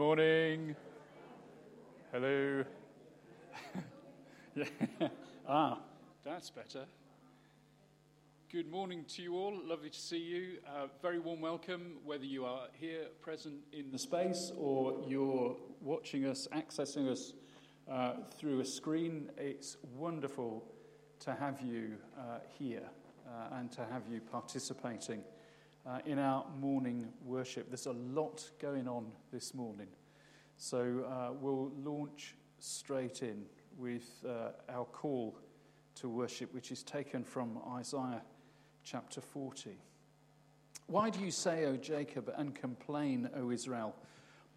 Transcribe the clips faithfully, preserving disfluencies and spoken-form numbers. morning. Hello. Yeah. Ah, that's better. Good morning to you all. Lovely to see you. Uh, very warm welcome, whether you are here present in the space or you're watching us, accessing us uh, through a screen. It's wonderful to have you uh, here uh, and to have you participating uh, in our morning worship. There's a lot going on this morning. So uh, we'll launch straight in with uh, our call to worship, which is taken from Isaiah chapter forty. Why do you say, O Jacob, and complain, O Israel?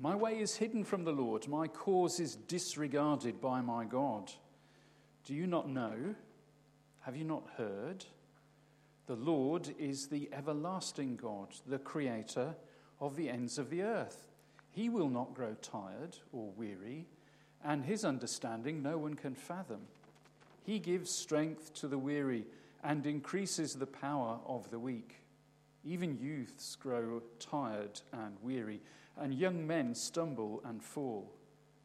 My way is hidden from the Lord. My cause is disregarded by my God. Do you not know? Have you not heard? The Lord is the everlasting God, the creator of the ends of the earth. He will not grow tired or weary, and his understanding no one can fathom. He gives strength to the weary and increases the power of the weak. Even youths grow tired and weary, and young men stumble and fall.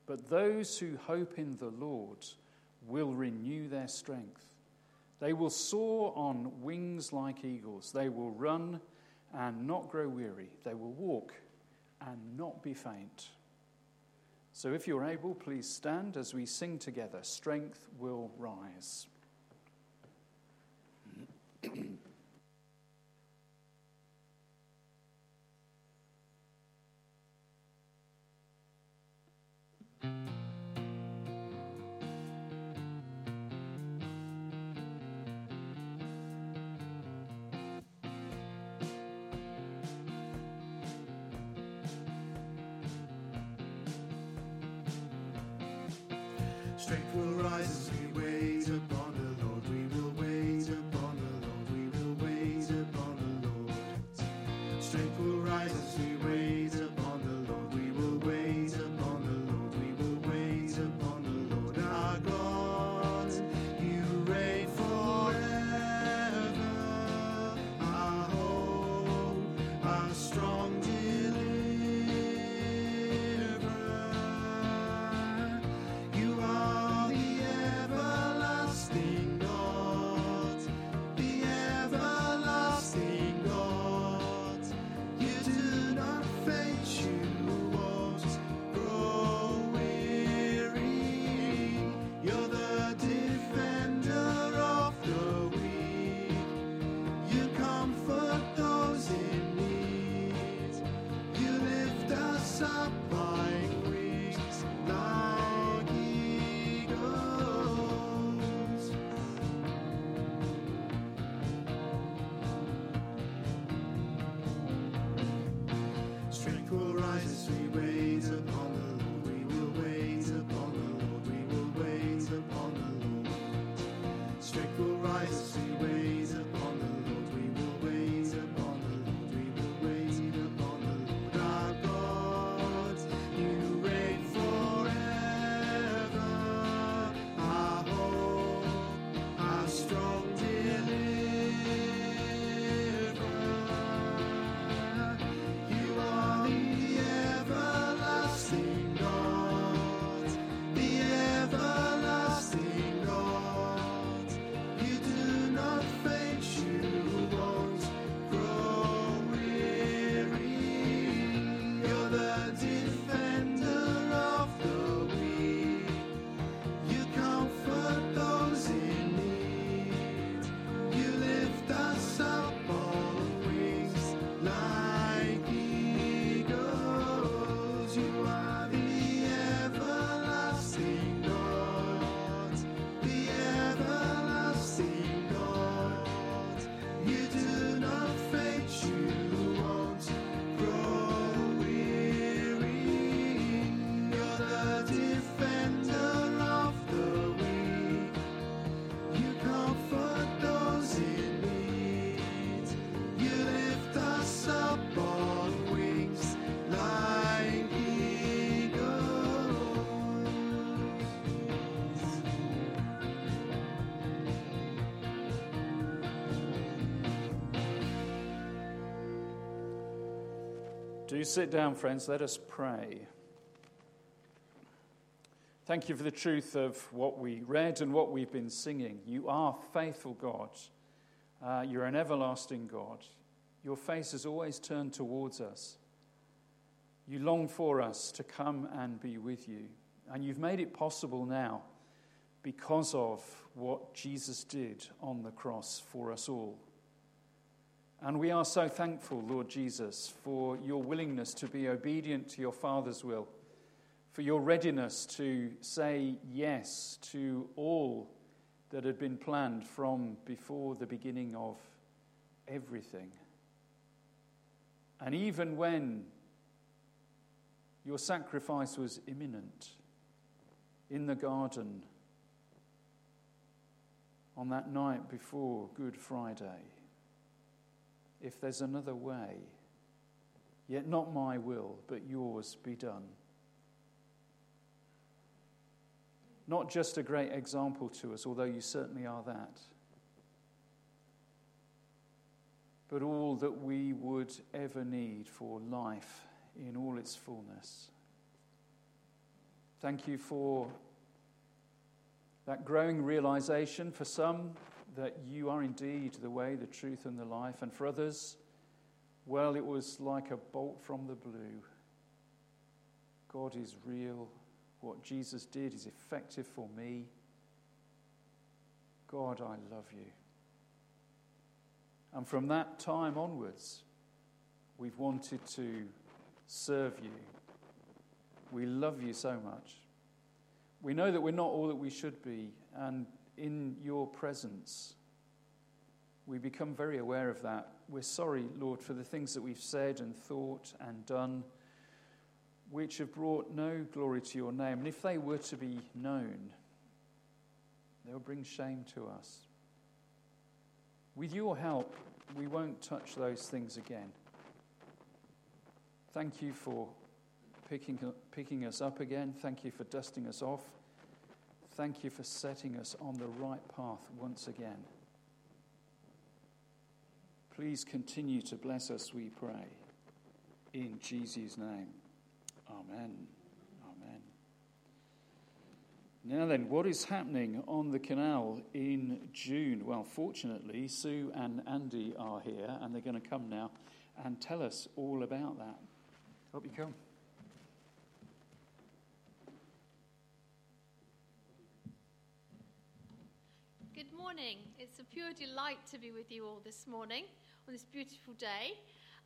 But those who hope in the Lord will renew their strength. They will soar on wings like eagles. They will run and not grow weary. They will walk and not be faint. So if you're able, please stand as we sing together, Strength Will Rise. Strength will rise as we wait upon the Lord. We will wait upon the Lord. We will wait upon the Lord. Strength will rise as we wait upon the Lord. We will wait upon the Lord. We will wait upon the Lord. Our God, you reign forever. Our hope, our strong deliverer. Do sit down, friends. Let us pray. Thank you for the truth of what we read and what we've been singing. You are faithful, God. Uh, you're an everlasting God. Your face is always turned towards us. You long for us to come and be with you. And you've made it possible now because of what Jesus did on the cross for us all. And we are so thankful, Lord Jesus, for your willingness to be obedient to your Father's will, for your readiness to say yes to all that had been planned from before the beginning of everything. And even when your sacrifice was imminent in the garden on that night before Good Friday, if there's another way, yet not my will, but yours be done. Not just a great example to us, although you certainly are that, but all that we would ever need for life in all its fullness. Thank you for that growing realization for some that you are indeed the way, the truth, and the life. And for others, well, it was like a bolt from the blue. God is real. What Jesus did is effective for me. God, I love you. And from that time onwards, we've wanted to serve you. We love you so much. We know that we're not all that we should be, and in your presence, we become very aware of that. We're sorry, Lord, for the things that we've said and thought and done, which have brought no glory to your name. And if they were to be known, they'll bring shame to us. With your help, we won't touch those things again. Thank you for picking, picking us up again. Thank you for dusting us off. Thank you for setting us on the right path once again. Please continue to bless us, we pray. In Jesus' name. Amen. Amen. Now then, what is happening on the canal in June? Well, fortunately, Sue and Andy are here, and they're going to come now and tell us all about that. Hope you come. Good morning. It's a pure delight to be with you all this morning on this beautiful day.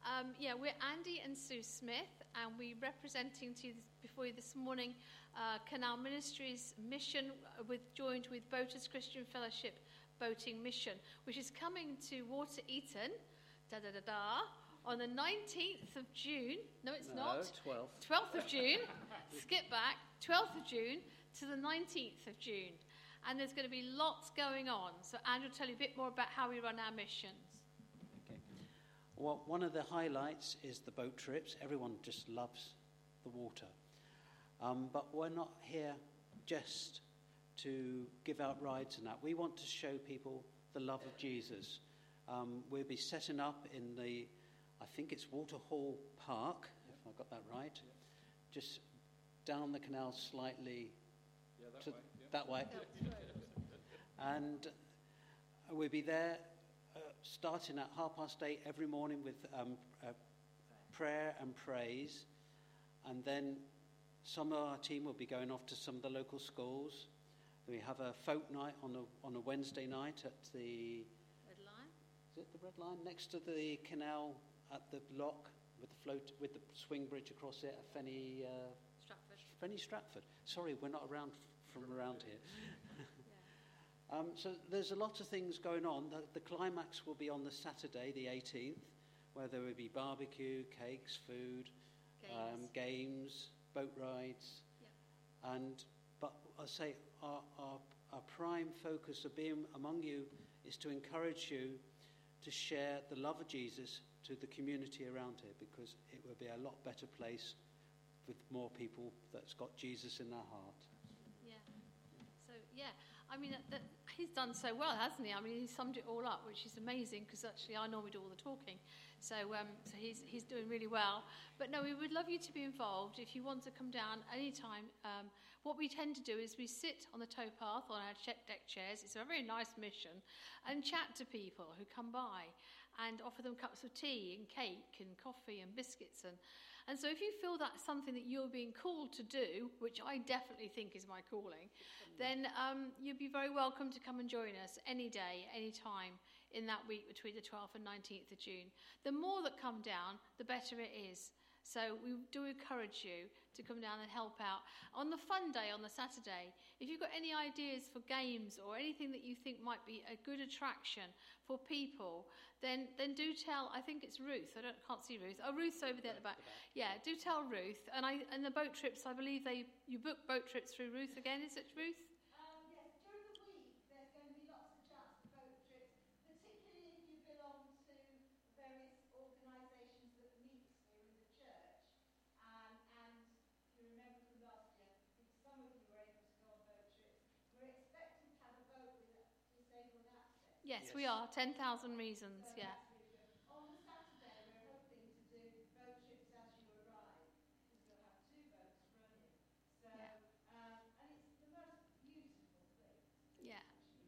Um, yeah, we're Andy and Sue Smith, and we're representing to you this, before you this morning uh, Canal Ministries Mission, with joined with Boaters Christian Fellowship Boating Mission, which is coming to Water Eaton, da da da da, on the nineteenth of June. No, it's no, not. twelfth. twelfth of June. Skip back. twelfth of June to the nineteenth of June. And there's going to be lots going on. So Andrew will tell you a bit more about how we run our missions. Okay. Well, one of the highlights is the boat trips. Everyone just loves the water. Um, but we're not here just to give out rides and that. We want to show people the love of Jesus. Um, we'll be setting up in the, I think it's Water Hall Park, if I got that right, yeah. Just down the canal slightly. Yeah, that to way. That way. And we'll be there uh, starting at half past eight every morning with um, uh, prayer and praise. And then some of our team will be going off to some of the local schools. We have a folk night on a, on a Wednesday night at the Red Line. Is it the Red Line? Next to the canal at the lock with the float, with the swing bridge across it at Fenny uh, Stratford. Fenny Stratford. Sorry, we're not around from around here. Yeah. um, so there's a lot of things going on. The, the climax will be on the Saturday, the eighteenth, where there will be barbecue, cakes, food, games, um, games boat rides. Yeah. And but I say our, our our prime focus of being among you is to encourage you to share the love of Jesus to the community around here, because it will be a lot better place with more people that's got Jesus in their heart. Yeah. So, yeah, I mean, that, that, he's done so well, hasn't he? I mean, he summed it all up, which is amazing, because actually I normally do all the talking. So, um, so he's he's doing really well. But no, we would love you to be involved if you want to come down anytime. Um, what we tend to do is we sit on the towpath on our check deck chairs. It's a very nice mission, and chat to people who come by, and offer them cups of tea and cake and coffee and biscuits. And, and so if you feel that's something that you're being called to do, which I definitely think is my calling, then um, you'd be very welcome to come and join us any day, any time in that week between the twelfth and nineteenth of June. The more that come down, the better it is. So we do encourage you to come down and help out. On the fun day, on the Saturday, if you've got any ideas for games or anything that you think might be a good attraction for people, then then do tell, I think it's Ruth. I don't can't see Ruth. Oh, Ruth's over there at the back. Yeah, do tell Ruth. And I and the boat trips, I believe they you book boat trips through Ruth again. Is it Ruth? Yes, yes, we are. ten thousand reasons, so yeah. On the Saturday, we're hoping to do boat trips as you arrive, because we'll have two boats running. So, yeah. um, and it's the most beautiful thing. Yeah.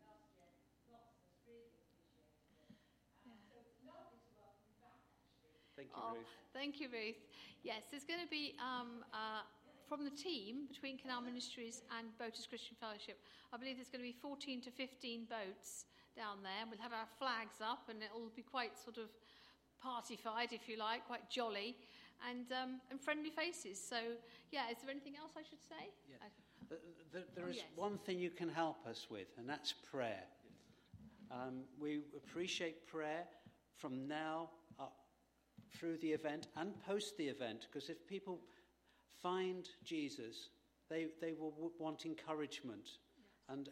Actually, last year, lots of really appreciated it. Um, yeah. So it's lovely to welcome you back, actually. Thank you, oh, Ruth. Thank you, Ruth. Yes, there's going to be... Um, uh, From the team between Canal Ministries and Boaters Christian Fellowship, I believe there's going to be fourteen to fifteen boats down there, and we'll have our flags up, and it'll be quite sort of party-fied, if you like, quite jolly, and um, and friendly faces. So, yeah, is there anything else I should say? Yeah. I, there there oh, is yes. one thing you can help us with, and that's prayer. Um, we appreciate prayer from now up through the event and post the event, because if people find Jesus, they they will w- want encouragement, yes. And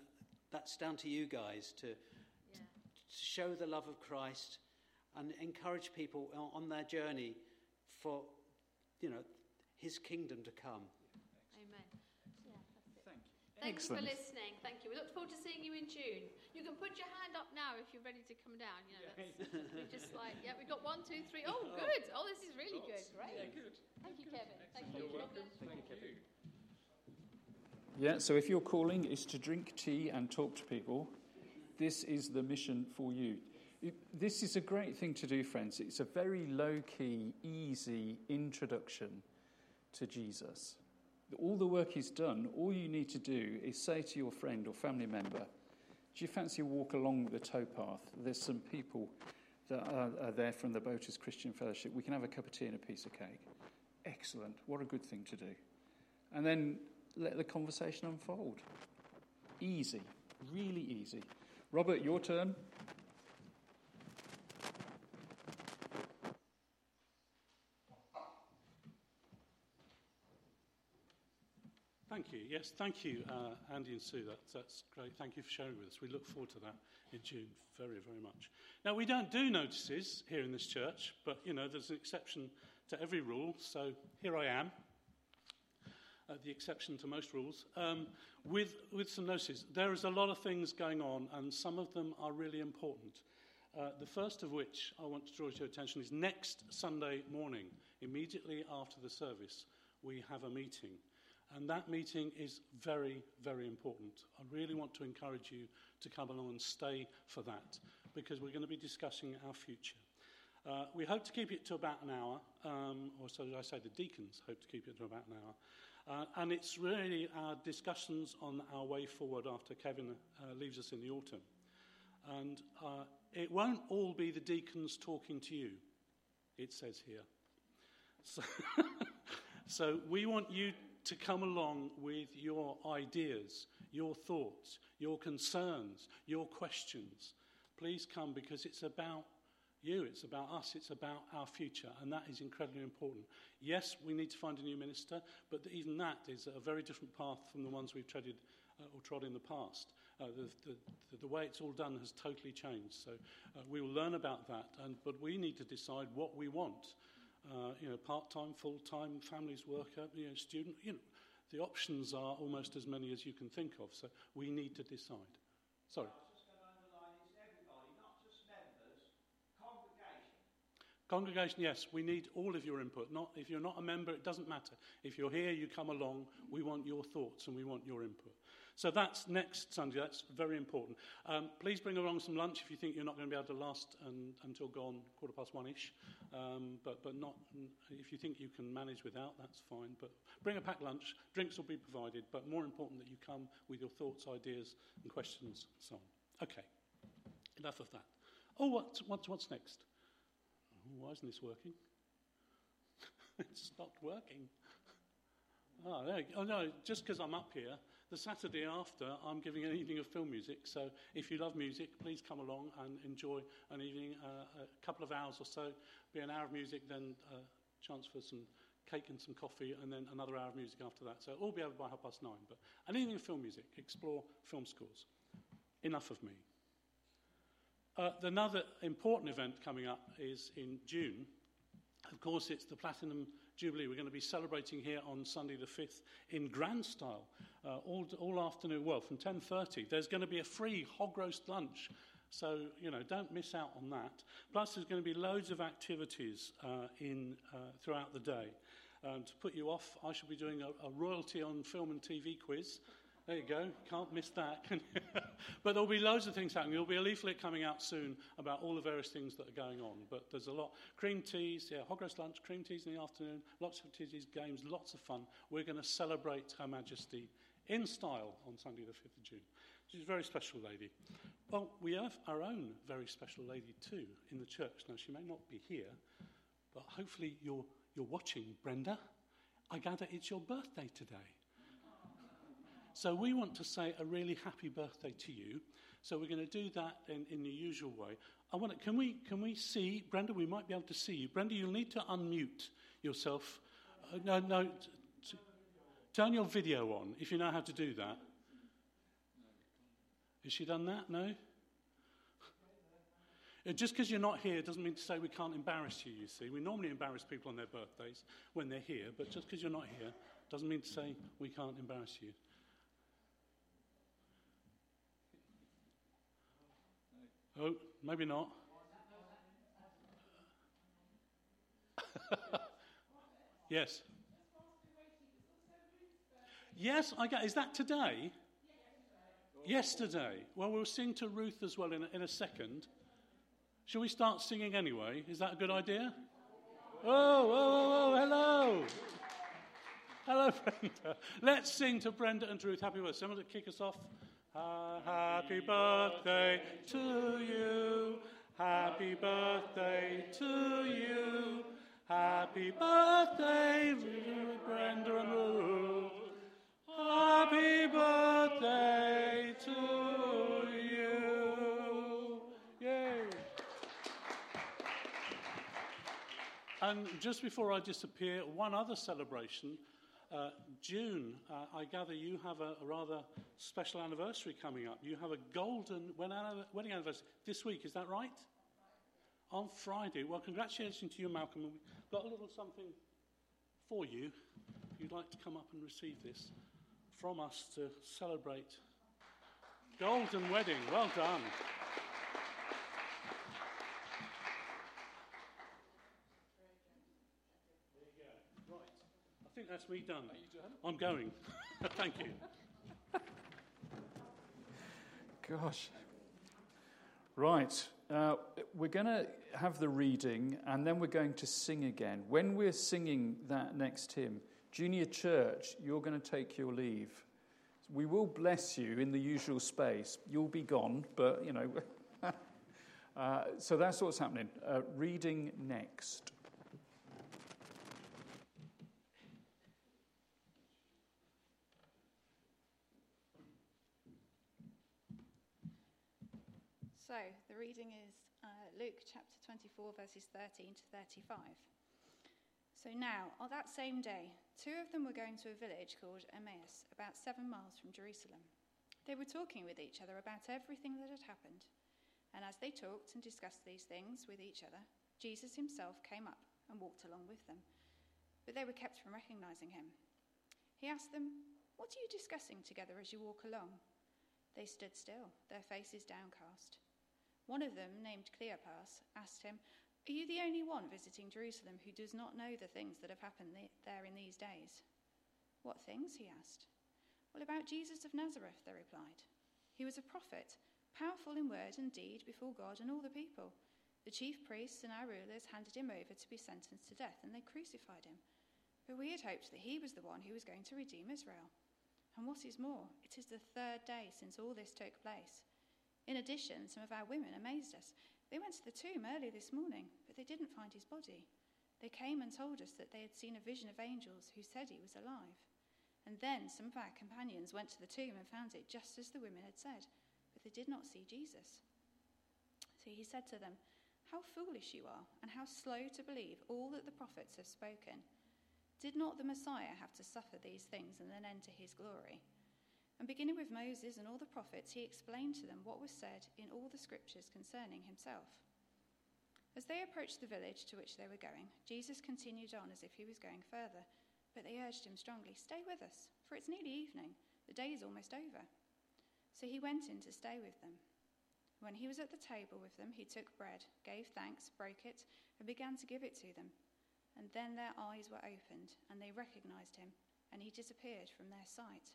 that's down to you guys to, yeah. t- to show the love of Christ and encourage people on their journey for, you know, his kingdom to come. Yeah, amen. Yeah, that's it. Thank you. Thank Excellent. you for listening. Thank you. We look forward to seeing you in June. You can put your hand up now if you're ready to come down. You know, that's, we just like yeah, we got one, two, three. Oh, good. Oh, this is really good. Great. Yeah, good. Thank you, Kevin. Thank you. You're welcome. Thank you, Kevin. Yeah, so if your calling is to drink tea and talk to people, this is the mission for you. It, this is a great thing to do, friends. It's a very low-key, easy introduction to Jesus. All the work is done. All you need to do is say to your friend or family member, do you fancy a walk along the towpath? There's some people that are, are there from the Boaters Christian Fellowship. We can have a cup of tea and a piece of cake. Excellent. What a good thing to do. And then let the conversation unfold. Easy. Really easy. Robert, your turn. Thank you. Yes, thank you, uh, Andy and Sue. That, that's great. Thank you for sharing with us. We look forward to that in June very, very much. Now, we don't do notices here in this church, but, you know, there's an exception to every rule. So here I am, uh, the exception to most rules, um, with, with some notices. There is a lot of things going on, and some of them are really important. Uh, the first of which I want to draw to your attention is next Sunday morning, immediately after the service, we have a meeting. And that meeting is very, very important. I really want to encourage you to come along and stay for that, because we're going to be discussing our future. Uh, we hope to keep it to about an hour, um, or so I say the deacons hope to keep it to about an hour. Uh, and it's really our discussions on our way forward after Kevin uh, leaves us in the autumn. And uh, it won't all be the deacons talking to you, it says here. So, so we want you to come along with your ideas, your thoughts, your concerns, your questions. Please come, because it's about you, it's about us, it's about our future, and that is incredibly important. Yes, we need to find a new minister, but even that is a very different path from the ones we've treaded uh, or trod in the past. Uh, the, the, the way it's all done has totally changed, so uh, we will learn about that, and but we need to decide what we want. Uh, you know, part-time, full-time, families, worker, you know, student. You know, the options are almost as many as you can think of, so we need to decide. Sorry. I was just going to underline it's everybody, not just members, congregation. Congregation, yes, we need all of your input. Not if you're not a member, it doesn't matter. If you're here, you come along. We want your thoughts and we want your input. So that's next Sunday. That's very important. Um, please bring along some lunch if you think you're not going to be able to last and, until gone quarter past one-ish. Um, but but not if you think you can manage without, that's fine. But bring a packed lunch. Drinks will be provided. But more important that you come with your thoughts, ideas, and questions, and so on. Okay, enough of that. Oh, what's what's what's next? Why isn't this working? It's stopped working. Oh, there you go. Oh no, just because I'm up here, the Saturday after, I'm giving an evening of film music. So if you love music, please come along and enjoy an evening, uh, a couple of hours or so. Be an hour of music, then a chance for some cake and some coffee, and then another hour of music after that. So it'll all be over by half past nine. But an evening of film music, explore film scores. Enough of me. Uh, another important event coming up is in June. Of course, it's the Platinum Jubilee. We're going to be celebrating here on Sunday the fifth in grand style uh, all, all afternoon. Well, from ten thirty, there's going to be a free hog roast lunch. So, you know, don't miss out on that. Plus, there's going to be loads of activities uh, in uh, throughout the day. Um, to put you off, I shall be doing a, a royalty on film and T V quiz. There you go. Can't miss that. But there'll be loads of things happening. There'll be a leaflet coming out soon about all the various things that are going on. But there's a lot. Cream teas, yeah, hog roast lunch, cream teas in the afternoon, lots of activities, games, lots of fun. We're going to celebrate Her Majesty in style on Sunday the fifth of June. She's a very special lady. Well, we have our own very special lady too in the church. Now, she may not be here, but hopefully you're, you're watching, Brenda. I gather it's your birthday today. So we want to say a really happy birthday to you. So we're going to do that in, in the usual way. I want to, can we can we see Brenda? We might be able to see you, Brenda. You'll need to unmute yourself. Uh, no, no. T- t- turn your video on if you know how to do that. Has she done that? No. Just because you're not here doesn't mean to say we can't embarrass you, you see. We normally embarrass people on their birthdays when they're here, but just because you're not here doesn't mean to say we can't embarrass you. Oh, maybe not. Yes. Yes, I get. Is that today? Yesterday. Well, we'll sing to Ruth as well in a, in a second. Shall we start singing anyway? Is that a good idea? Oh, oh, oh, hello. Hello, Brenda. Let's sing to Brenda and Ruth. Happy birthday. Someone to kick us off. Uh, happy birthday to you, happy birthday to you, happy birthday to Brenda and Ruth, happy birthday to you. Yay! And just before I disappear, one other celebration. Uh, June, uh, I gather you have a, a rather special anniversary coming up. You have a golden wedding anniversary this week, is that right? On Friday. Well, congratulations to you, Malcolm. We've got a little something for you, if you'd like to come up and receive this from us to celebrate golden wedding. Well done. I think that's me done. Are you done? I'm going. Thank you. Gosh. Right. Uh, we're going to have the reading and then we're going to sing again. When we're singing that next hymn, Junior Church, you're going to take your leave. We will bless you in the usual space. You'll be gone, but, you know. uh, so that's what's happening. Uh, reading next. So, the reading is uh, Luke chapter twenty-four, verses thirteen to thirty-five. So now, on that same day, two of them were going to a village called Emmaus, about seven miles from Jerusalem. They were talking with each other about everything that had happened. And as they talked and discussed these things with each other, Jesus himself came up and walked along with them. But they were kept from recognizing him. He asked them, "What are you discussing together as you walk along?" They stood still, their faces downcast. One of them, named Cleopas, asked him, "Are you the only one visiting Jerusalem who does not know the things that have happened there in these days?" "What things?" he asked. "Well, about Jesus of Nazareth," they replied. "He was a prophet, powerful in word and deed before God and all the people. The chief priests and our rulers handed him over to be sentenced to death, and they crucified him. But we had hoped that he was the one who was going to redeem Israel. And what is more, it is the third day since all this took place. In addition, some of our women amazed us. They went to the tomb early this morning, but they didn't find his body. They came and told us that they had seen a vision of angels who said he was alive. And then some of our companions went to the tomb and found it just as the women had said, but they did not see Jesus." So he said to them, "How foolish you are, and how slow to believe all that the prophets have spoken. Did not the Messiah have to suffer these things and then enter his glory?" And beginning with Moses and all the prophets, he explained to them what was said in all the scriptures concerning himself. As they approached the village to which they were going, Jesus continued on as if he was going further, but they urged him strongly, "Stay with us, for it's nearly evening. The day is almost over." So he went in to stay with them. When he was at the table with them, he took bread, gave thanks, broke it, and began to give it to them. And then their eyes were opened, and they recognized him, and he disappeared from their sight.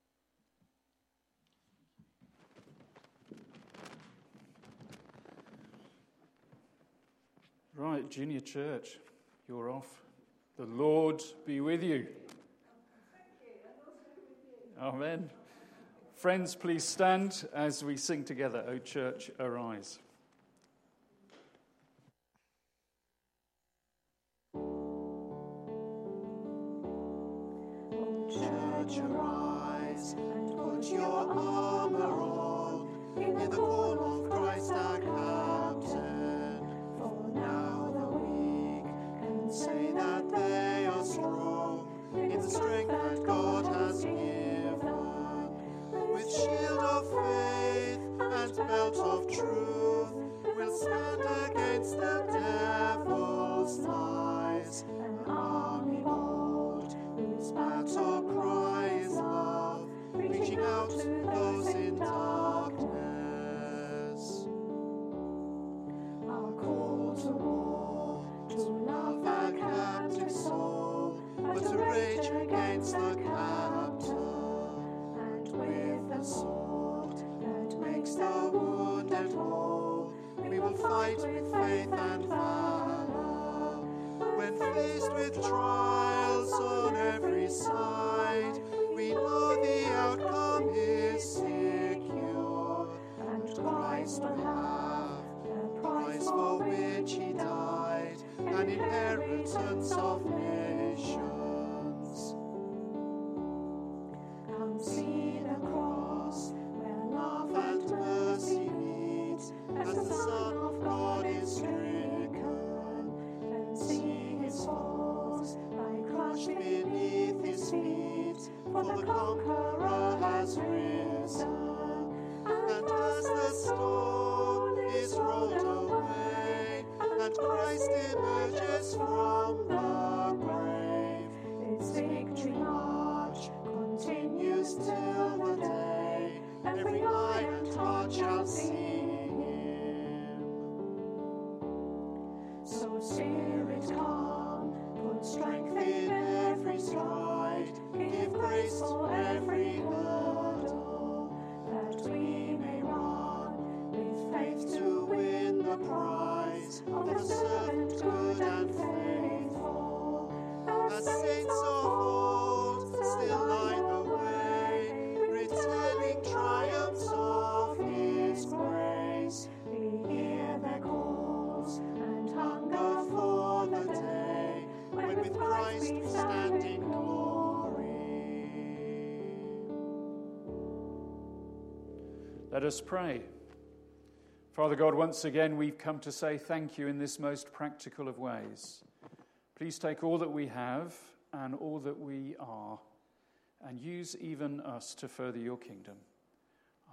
Right, Junior Church, you're off. The Lord be with you. Thank you. And also with you. Amen. Friends, please stand as we sing together, "O Church, Arise." O Church, arise, and put your armour on, in the call of Christ our Captain. For now the weak can say that they are strong, in the strength that God has given. With shield of faith and belt of truth, we'll stand against the devil's lies. An army bold, whose battle cry is love, reaching out to those in darkness. Our call to war, to love our captive soul, but to rage against the captor. With the sword that makes the wounded whole, we will fight with faith and valor. When faced with trials on every side, we know the outcome is secure, and Christ will have the prize for which he died, an inheritance of nations. See the cross where love and mercy meet, as the Son of God is stricken, and see his foes lie crushed beneath his feet, for the conqueror has risen. And as the storm is rolled away, and Christ emerges from the grave, its victory march continues till the day every eye and heart shall see him. So Spirit come, put strength in every stride, give grace for every hurdle, that we may run with faith to win the prize of the servant good and faithful. As saints of old still light the way, returning triumphs of his grace, we hear their calls and hunger for the day when with Christ we stand in glory. Let us pray. Father God, once again we've come to say thank you in this most practical of ways. Please take all that we have and all that we are, and use even us to further your kingdom.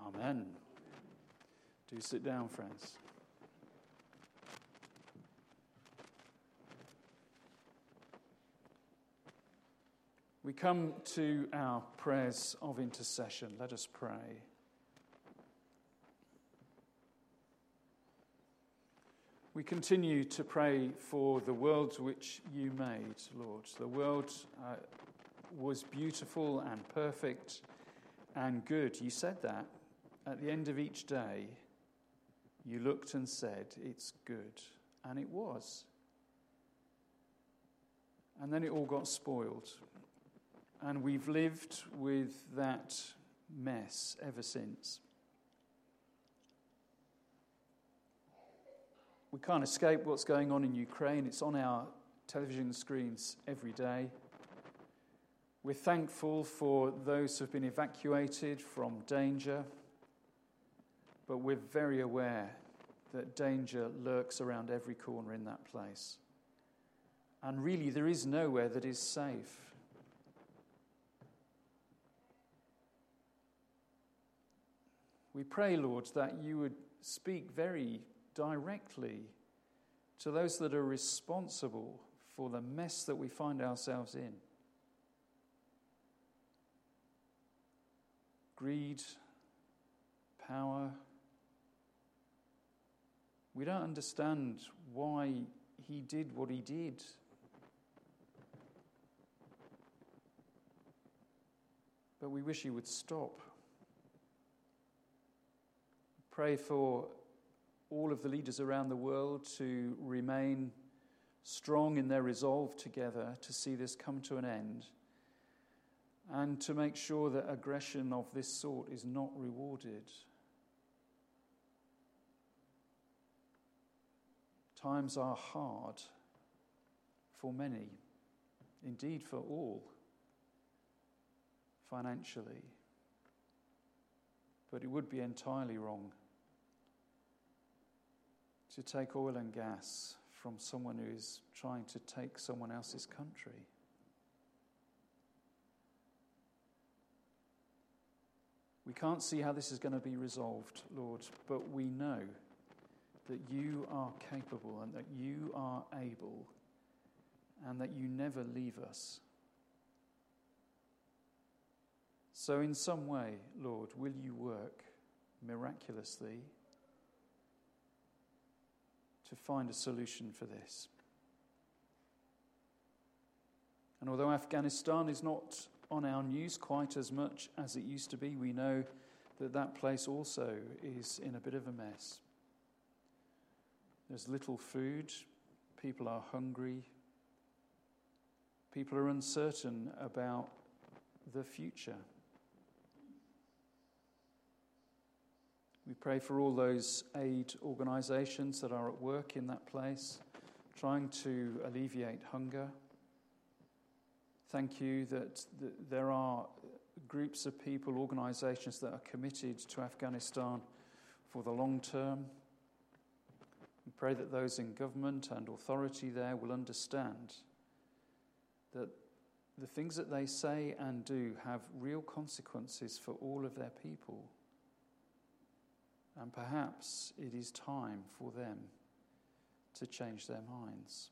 Amen. Do sit down, friends. We come to our prayers of intercession. Let us pray. We continue to pray for the world which you made, Lord. The world uh, was beautiful and perfect and good. You said that at the end of each day. You looked and said, it's good. And it was. And then it all got spoiled. And we've lived with that mess ever since. We can't escape what's going on in Ukraine. It's on our television screens every day. We're thankful for those who've been evacuated from danger, but we're very aware that danger lurks around every corner in that place. And really, there is nowhere that is safe. We pray, Lord, that you would speak very directly to those that are responsible for the mess that we find ourselves in. Greed, power. We don't understand why he did what he did. But we wish he would stop. Pray for all of the leaders around the world to remain strong in their resolve together to see this come to an end and to make sure that aggression of this sort is not rewarded. Times are hard for many, indeed for all, financially, but it would be entirely wrong to take oil and gas from someone who is trying to take someone else's country. We can't see how this is going to be resolved, Lord, but we know that you are capable and that you are able and that you never leave us. So in some way, Lord, will you work miraculously to find a solution for this? And although Afghanistan is not on our news quite as much as it used to be, we know that that place also is in a bit of a mess. There's little food, people are hungry, people are uncertain about the future. We pray for all those aid organisations that are at work in that place, trying to alleviate hunger. Thank you that th- there are groups of people, organisations that are committed to Afghanistan for the long term. We pray that those in government and authority there will understand that the things that they say and do have real consequences for all of their people. And perhaps it is time for them to change their minds.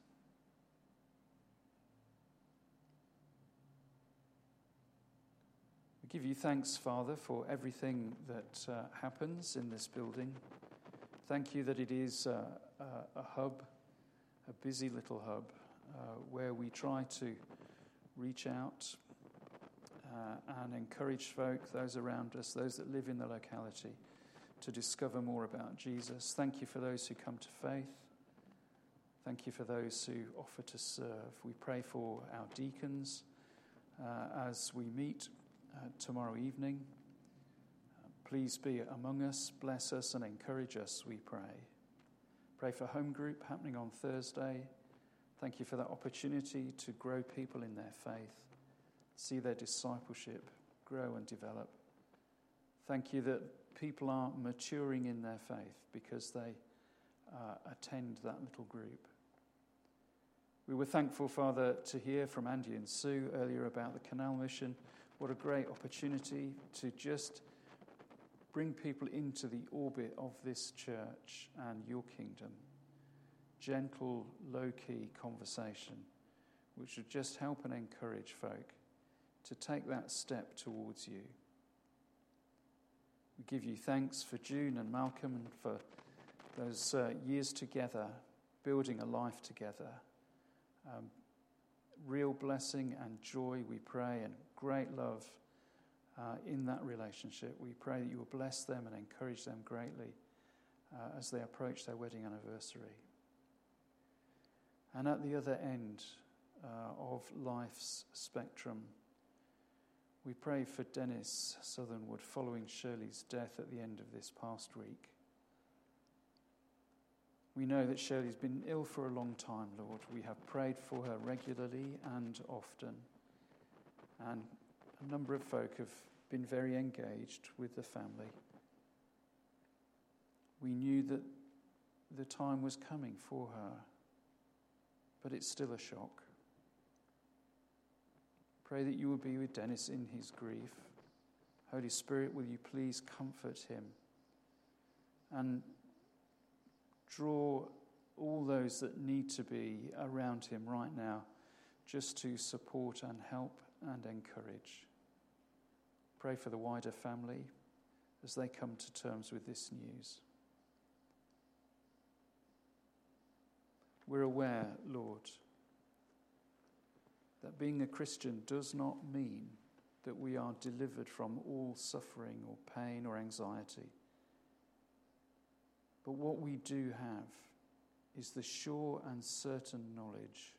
We give you thanks, Father, for everything that uh, happens in this building. Thank you that it is uh, a, a hub, a busy little hub, uh, where we try to reach out uh, and encourage folk, those around us, those that live in the locality, to discover more about Jesus. Thank you for those who come to faith. Thank you for those who offer to serve. We pray for our deacons uh, as we meet uh, tomorrow evening. Uh, please be among us, bless us and encourage us, we pray. Pray for home group happening on Thursday. Thank you for that opportunity to grow people in their faith, see their discipleship grow and develop. Thank you that people are maturing in their faith because they uh, attend that little group. We were thankful, Father, to hear from Andy and Sue earlier about the Canal Mission. What a great opportunity to just bring people into the orbit of this church and your kingdom. Gentle, low-key conversation, which would just help and encourage folk to take that step towards you. We give you thanks for June and Malcolm and for those uh, years together, building a life together. Um, real blessing and joy, we pray, and great love uh, in that relationship. We pray that you will bless them and encourage them greatly uh, as they approach their wedding anniversary. And at the other end uh, of life's spectrum, we pray for Dennis Southernwood following Shirley's death at the end of this past week. We know that Shirley's been ill for a long time, Lord. We have prayed for her regularly and often. And a number of folk have been very engaged with the family. We knew that the time was coming for her, but it's still a shock. Pray that you will be with Dennis in his grief. Holy Spirit, will you please comfort him and draw all those that need to be around him right now just to support and help and encourage. Pray for the wider family as they come to terms with this news. We're aware, Lord, that being a Christian does not mean that we are delivered from all suffering or pain or anxiety. But what we do have is the sure and certain knowledge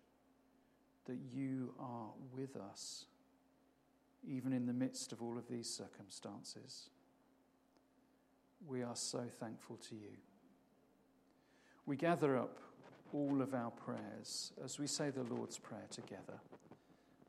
that you are with us, even in the midst of all of these circumstances. We are so thankful to you. We gather up all of our prayers as we say the Lord's Prayer together.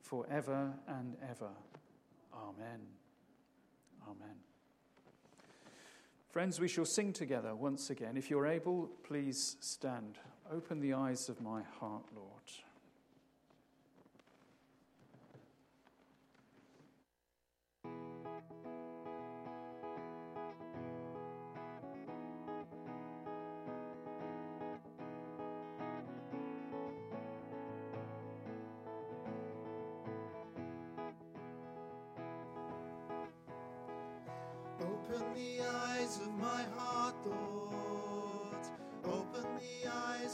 forever and ever. Amen. Amen. Friends, we shall sing together once again. If you're able, please stand. Open the eyes of my heart, Lord. Open the eyes of my heart, Lord. Open the eyes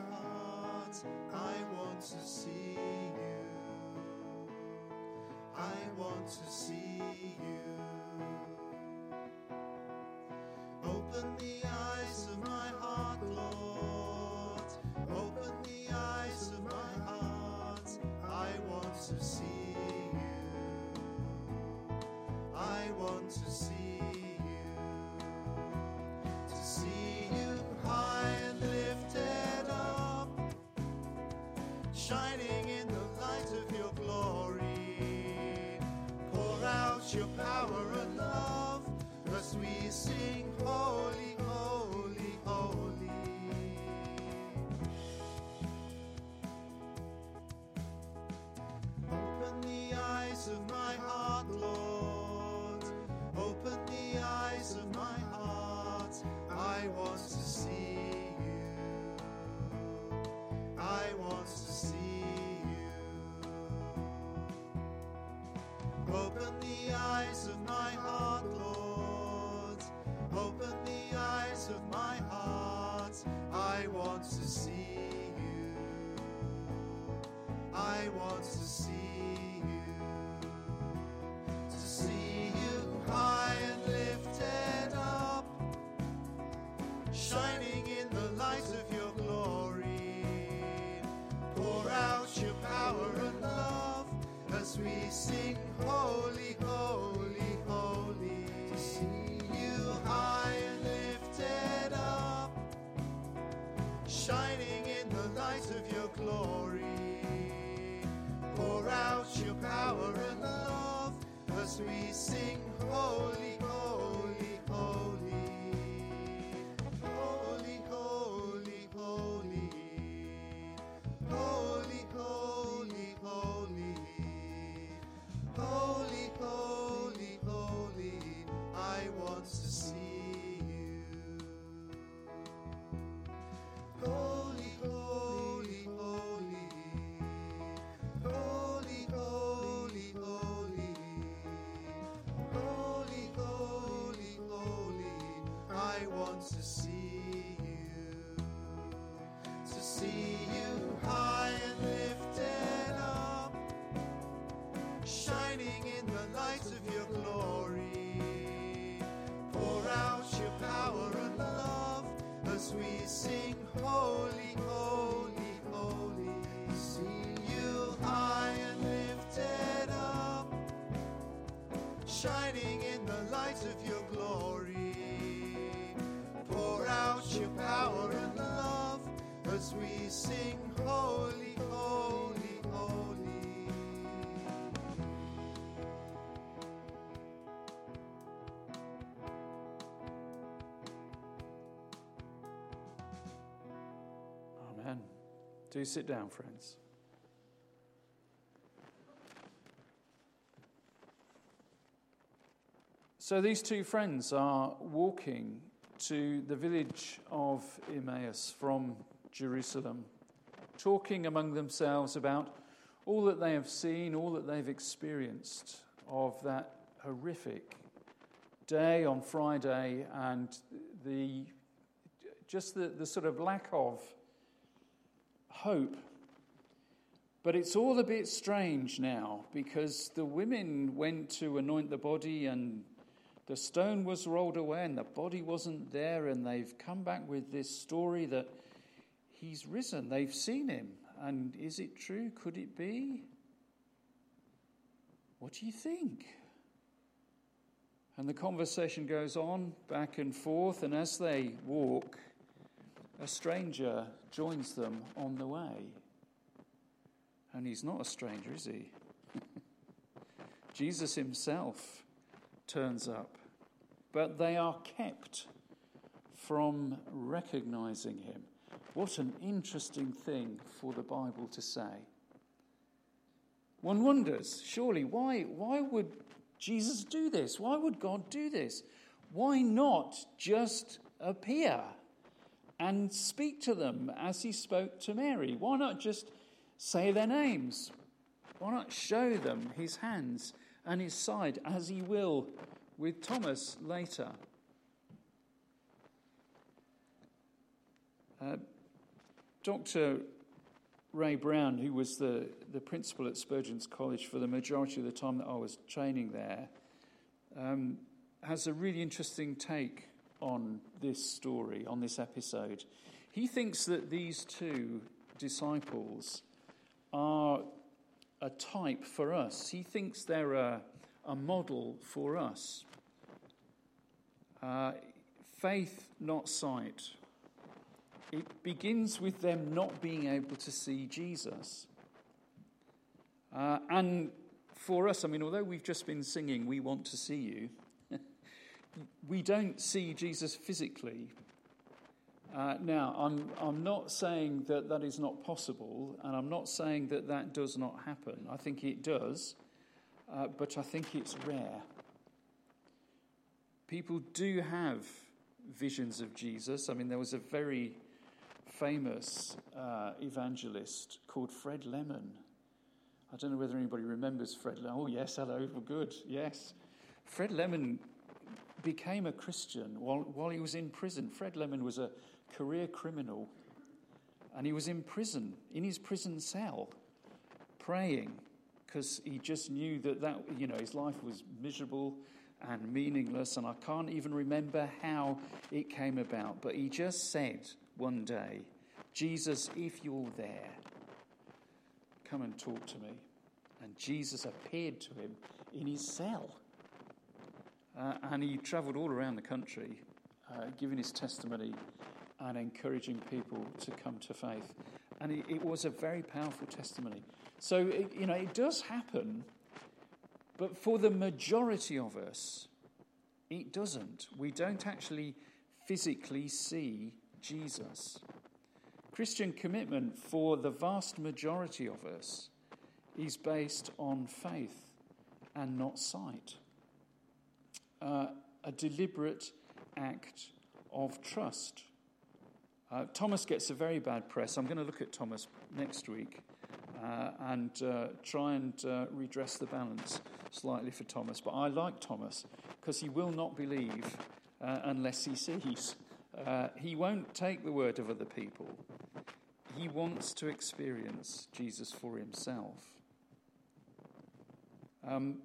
of my heart. I want to see you. I want to see you. Open the eyes of my heart, Lord. Open the eyes of my heart. I want to see you. I want to see you. We sing holy, holy, holy. Open the eyes of my heart, Lord. Open the eyes of my heart. I want to see you. I want to see you. Open the eyes of my heart, Lord. Open the eyes of my heart. I want to see you. I want to see you. To see you high and lifted up, sing holy, holy, holy. You high and lifted up, shining in the light of your glory. Pour out your power and love as we sing holy, holy, holy. Holy, holy, holy. Holy, holy, holy. Holy, holy, holy. I want to see you. Holy, holy, holy. Holy, holy, holy. Holy, holy, holy. I want to see you. To see you high and lifted up, shining in the light of your glory. Power and love as we sing holy, holy, holy. See you high and lifted up, shining in the light of your glory. Pour out your power and love as we sing holy, holy, holy. Do sit down, friends. So these two friends are walking to the village of Emmaus from Jerusalem, talking among themselves about all that they have seen, all that they've experienced of that horrific day on Friday, and the just the, the sort of lack of hope. But it's all a bit strange now, because the women went to anoint the body and the stone was rolled away and the body wasn't there, and they've come back with this story that he's risen, they've seen him. And is it true? Could it be? What do you think? And the conversation goes on back and forth, and as they walk, a stranger joins them on the way. And he's not a stranger, is he? Jesus himself turns up. But they are kept from recognizing him. What an interesting thing for the Bible to say. One wonders, surely, why, why would Jesus do this? Why would God do this? Why not just appear and speak to them as he spoke to Mary? Why not just say their names? Why not show them his hands and his side, as he will with Thomas later? Uh, Doctor Ray Brown, who was the, the principal at Spurgeon's College for the majority of the time that I was training there, um, has a really interesting take on this story, on this episode. He thinks that these two disciples are a type for us. He thinks they're a, a model for us. Uh, faith, not sight. It begins with them not being able to see Jesus. Uh, and for us, I mean, although we've just been singing, "We Want to See You," we don't see Jesus physically. Uh, now, I'm I'm not saying that that is not possible, and I'm not saying that that does not happen. I think it does, uh, but I think it's rare. People do have visions of Jesus. I mean, there was a very famous uh, evangelist called Fred Lemon. I don't know whether anybody remembers Fred Lemon. Oh, yes, hello, good, yes. Fred Lemon became a Christian while, while he was in prison. Fred Lemon was a career criminal, and he was in prison, in his prison cell, praying, because he just knew that, that, you know, his life was miserable and meaningless, and I can't even remember how it came about. But he just said one day, "Jesus, if you're there, come and talk to me." And Jesus appeared to him in his cell. Uh, and he travelled all around the country, uh, giving his testimony and encouraging people to come to faith. And it, it was a very powerful testimony. So, it, you know, it does happen, but for the majority of us, it doesn't. We don't actually physically see Jesus. Christian commitment for the vast majority of us is based on faith and not sight. Uh, a deliberate act of trust. Uh, Thomas gets a very bad press. I'm going to look at Thomas next week uh, and uh, try and uh, redress the balance slightly for Thomas. But I like Thomas because he will not believe uh, unless he sees. Uh, he won't take the word of other people. He wants to experience Jesus for himself. Um,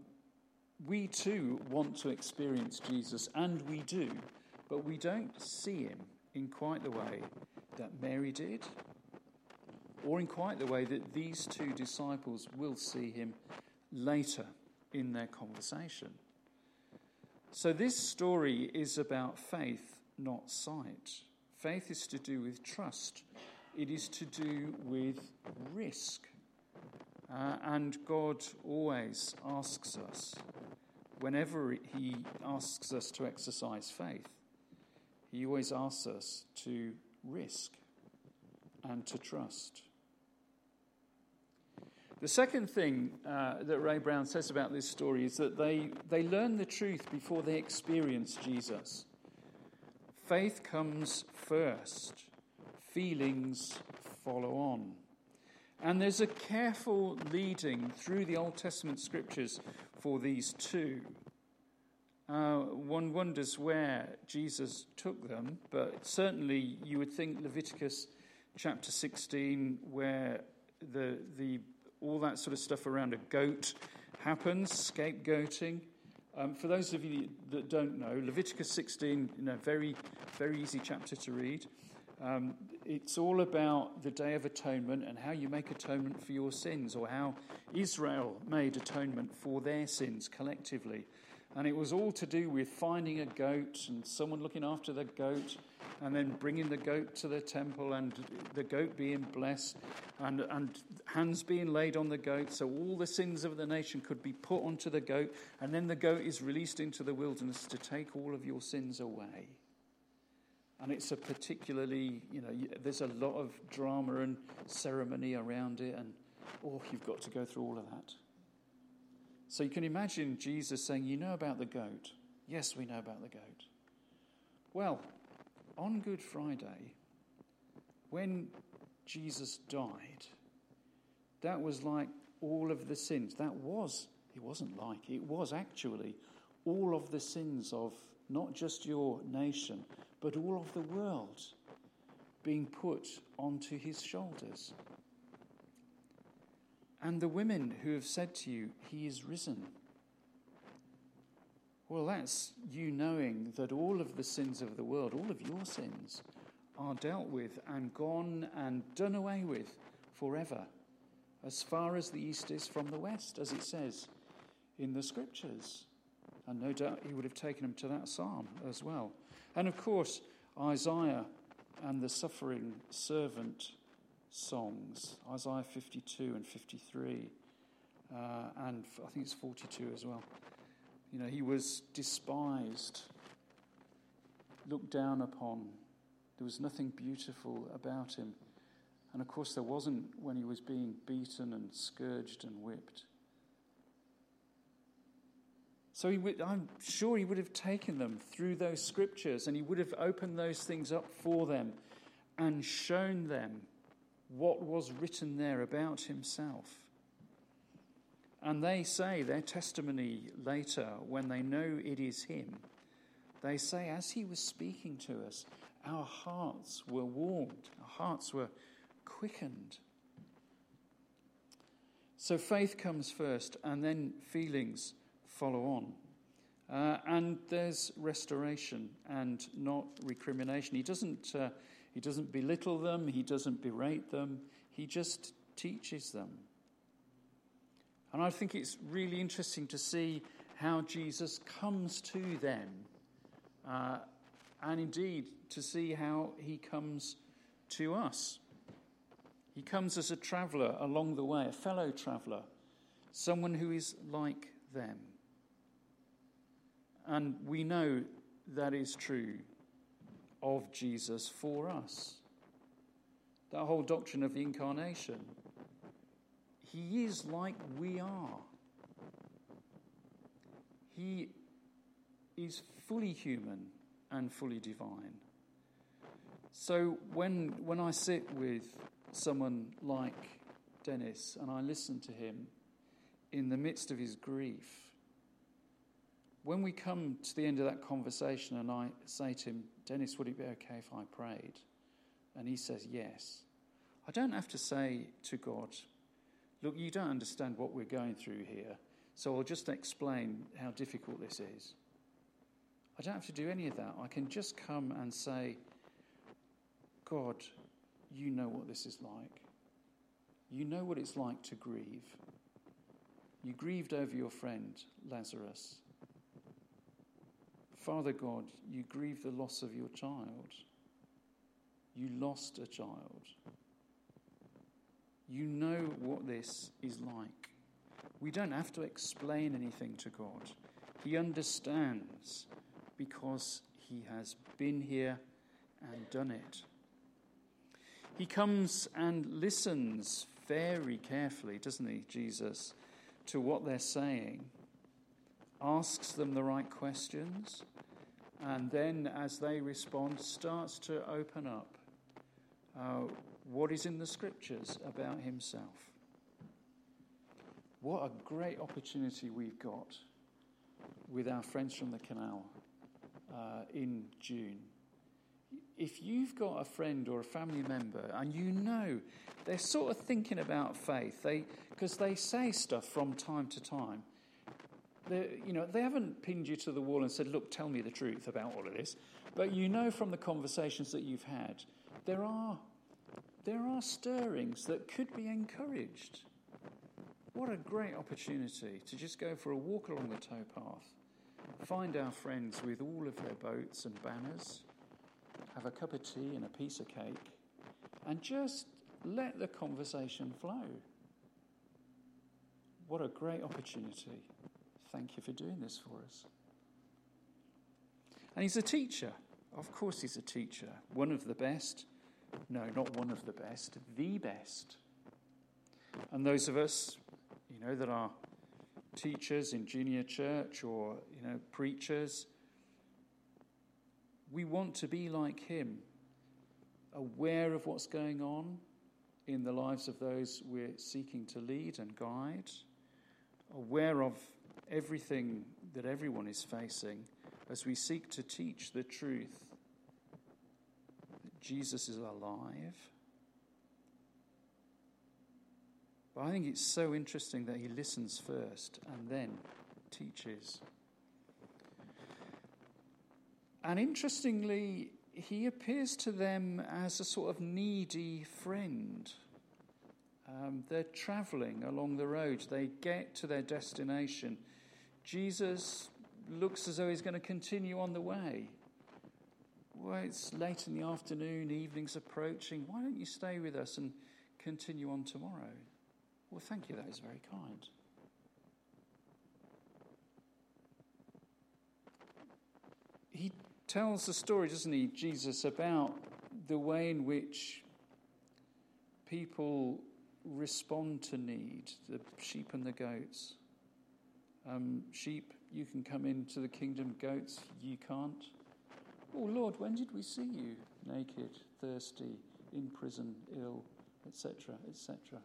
we too want to experience Jesus, and we do, but we don't see him in quite the way that Mary did, or in quite the way that these two disciples will see him later in their conversation. So this story is about faith, not sight. Faith is to do with trust. It is to do with risk. Uh, and God always asks us, whenever he asks us to exercise faith, he always asks us to risk and to trust. The second thing uh, that Ray Brown says about this story is that they, they learn the truth before they experience Jesus. Faith comes first. Feelings follow on. And there's a careful leading through the Old Testament scriptures for these two. Uh, one wonders where Jesus took them, but certainly you would think Leviticus chapter sixteen, where the the all that sort of stuff around a goat happens, scapegoating. Um, for those of you that don't know, Leviticus sixteen, you know, very, very easy chapter to read. Um, it's all about the Day of Atonement and how you make atonement for your sins, or how Israel made atonement for their sins collectively. And it was all to do with finding a goat and someone looking after the goat and then bringing the goat to the temple and the goat being blessed and, and hands being laid on the goat so all the sins of the nation could be put onto the goat, and then the goat is released into the wilderness to take all of your sins away. And it's a particularly, you know, there's a lot of drama and ceremony around it, and, oh, you've got to go through all of that. So you can imagine Jesus saying, you know about the goat. Yes, we know about the goat. Well, on Good Friday, when Jesus died, that was like all of the sins. That was, it wasn't like, it was actually all of the sins of not just your nation, but all of the world being put onto his shoulders. And the women who have said to you, he is risen. Well, that's you knowing that all of the sins of the world, all of your sins, are dealt with and gone and done away with forever, as far as the east is from the west, as it says in the scriptures. And no doubt he would have taken them to that psalm as well. And of course, Isaiah and the suffering servant songs, Isaiah fifty-two and fifty-three, uh, and I think it's forty-two as well. You know, he was despised, looked down upon. There was nothing beautiful about him. And of course, there wasn't when he was being beaten and scourged and whipped. So he would, I'm sure he would have taken them through those scriptures, and he would have opened those things up for them and shown them what was written there about himself. And they say, their testimony later, when they know it is him, they say, as he was speaking to us, our hearts were warmed, our hearts were quickened. So faith comes first, and then feelings follow on. Uh, and there's restoration and not recrimination. He doesn't uh, he doesn't belittle them. He doesn't berate them. He just teaches them. And I think it's really interesting to see how Jesus comes to them, uh, and indeed to see how he comes to us. He comes as a traveller along the way, a fellow traveller, someone who is like them. And we know that is true of Jesus for us. That whole doctrine of the incarnation. He is like we are. He is fully human and fully divine. So when when I sit with someone like Dennis and I listen to him in the midst of his grief, when we come to the end of that conversation and I say to him, Dennis, would it be okay if I prayed? And he says, yes. I don't have to say to God, look, you don't understand what we're going through here, so I'll just explain how difficult this is. I don't have to do any of that. I can just come and say, God, you know what this is like. You know what it's like to grieve. You grieved over your friend, Lazarus. Father God, you grieve the loss of your child. You lost a child. You know what this is like. We don't have to explain anything to God. He understands because he has been here and done it. He comes and listens very carefully, doesn't he, Jesus, to what they're saying, asks them the right questions, and then as they respond, starts to open up uh, what is in the scriptures about himself. What a great opportunity we've got with our friends from the canal uh, in June. If you've got a friend or a family member and you know they're sort of thinking about faith, they because they say stuff from time to time. You know, they haven't pinned you to the wall and said, look, tell me the truth about all of this. But you know from the conversations that you've had, there are there are stirrings that could be encouraged. What a great opportunity to just go for a walk along the towpath, find our friends with all of their boats and banners, have a cup of tea and a piece of cake, and just let the conversation flow. What a great opportunity. Thank you for doing this for us. And he's a teacher. Of course he's a teacher. One of the best. No, not one of the best. The best. And those of us, you know, that are teachers in junior church or, you know, preachers, we want to be like him, aware of what's going on in the lives of those we're seeking to lead and guide, aware of everything that everyone is facing as we seek to teach the truth that Jesus is alive. But I think it's so interesting that he listens first and then teaches. And interestingly, he appears to them as a sort of needy friend. Um, they're travelling along the road. They get to their destination. Jesus looks as though he's going to continue on the way. Well, it's late in the afternoon, evening's approaching. Why don't you stay with us and continue on tomorrow? Well, thank you, that is very kind. He tells the story, doesn't he, Jesus, about the way in which people respond to need, the sheep and the goats. Um, sheep, you can come into the kingdom, goats, you can't. Oh Lord, when did we see you naked, thirsty, in prison, ill, et cetera, et cetera?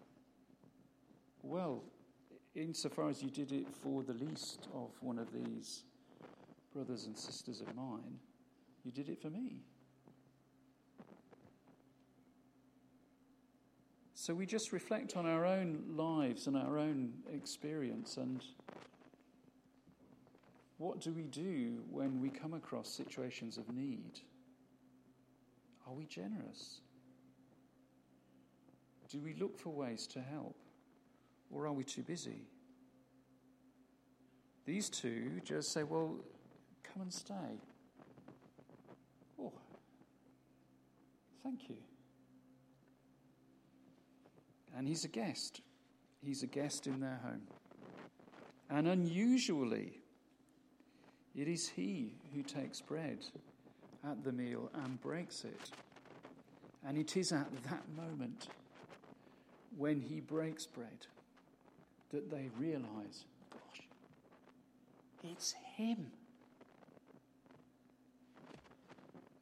Well, insofar as you did it for the least of one of these brothers and sisters of mine, you did it for me. So we just reflect on our own lives and our own experience, and what do we do when we come across situations of need? Are we generous? Do we look for ways to help, or are we too busy These two just say, well, come and stay. Oh, thank you. And he's a guest. He's a guest in their home. And unusually, it is he who takes bread at the meal and breaks it. And it is at that moment, when he breaks bread, that they realize, gosh, it's him.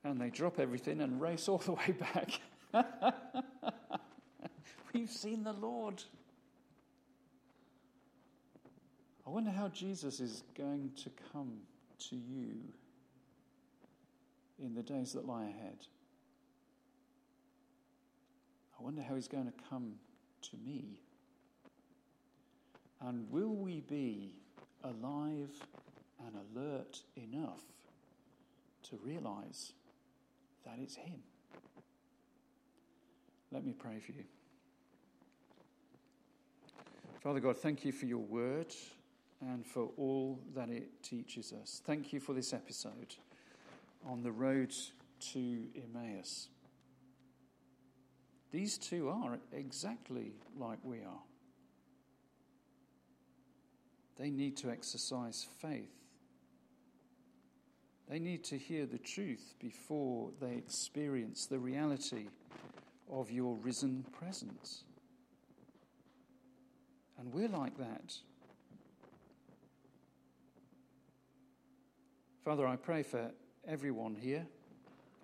And they drop everything and race all the way back. We've seen the Lord. I wonder how Jesus is going to come to you in the days that lie ahead. I wonder how he's going to come to me. And will we be alive and alert enough to realize that it's him? Let me pray for you. Father God, thank you for your word and for all that it teaches us. Thank you for this episode on the road to Emmaus. These two are exactly like we are. They need to exercise faith. They need to hear the truth before they experience the reality of your risen presence. And we're like that. Father, I pray for everyone here.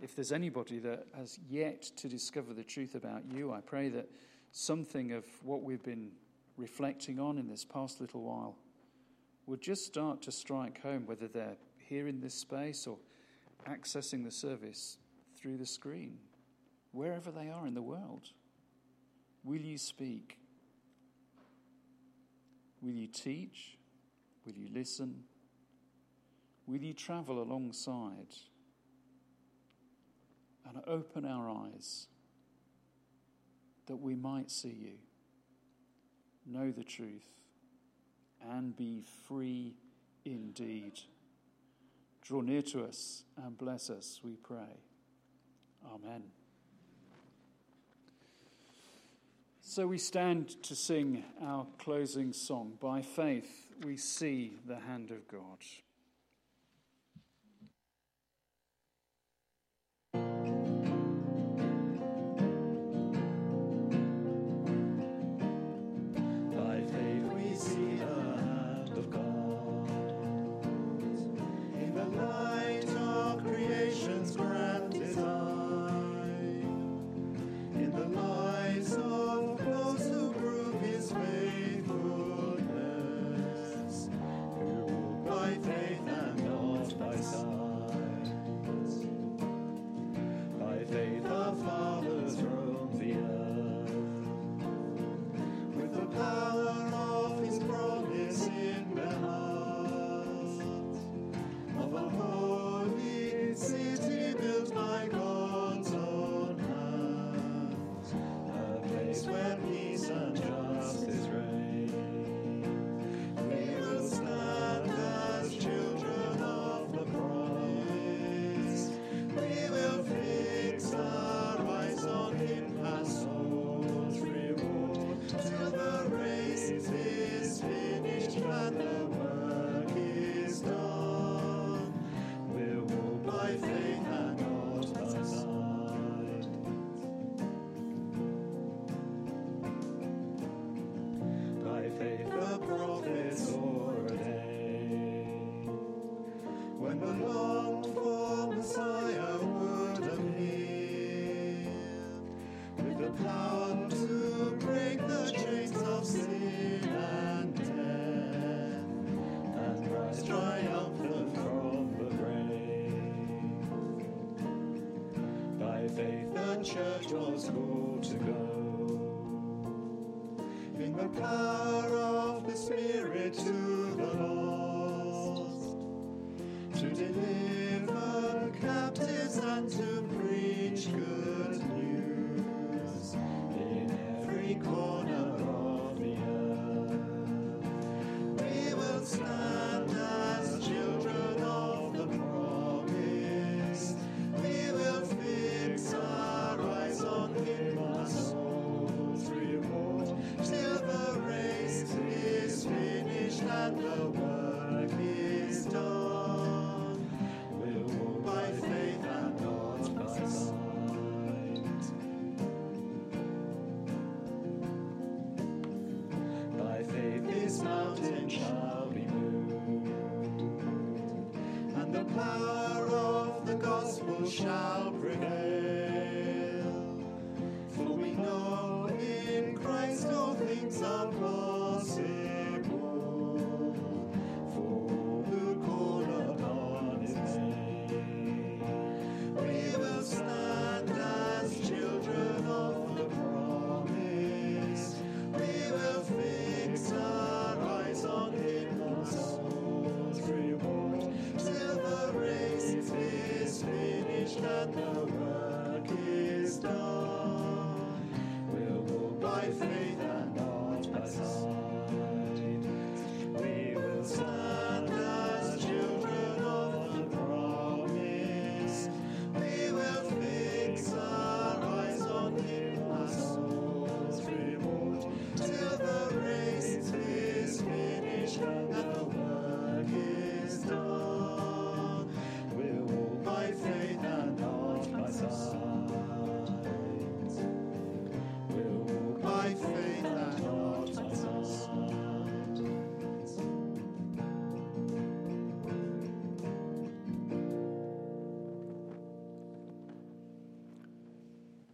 If there's anybody that has yet to discover the truth about you, I pray that something of what we've been reflecting on in this past little while would just start to strike home, whether they're here in this space or accessing the service through the screen, wherever they are in the world. Will you speak? Will you teach? Will you listen? Will you travel alongside and open our eyes that we might see you, know the truth, and be free indeed? Draw near to us and bless us, we pray. Amen. So we stand to sing our closing song. By faith, we see the hand of God.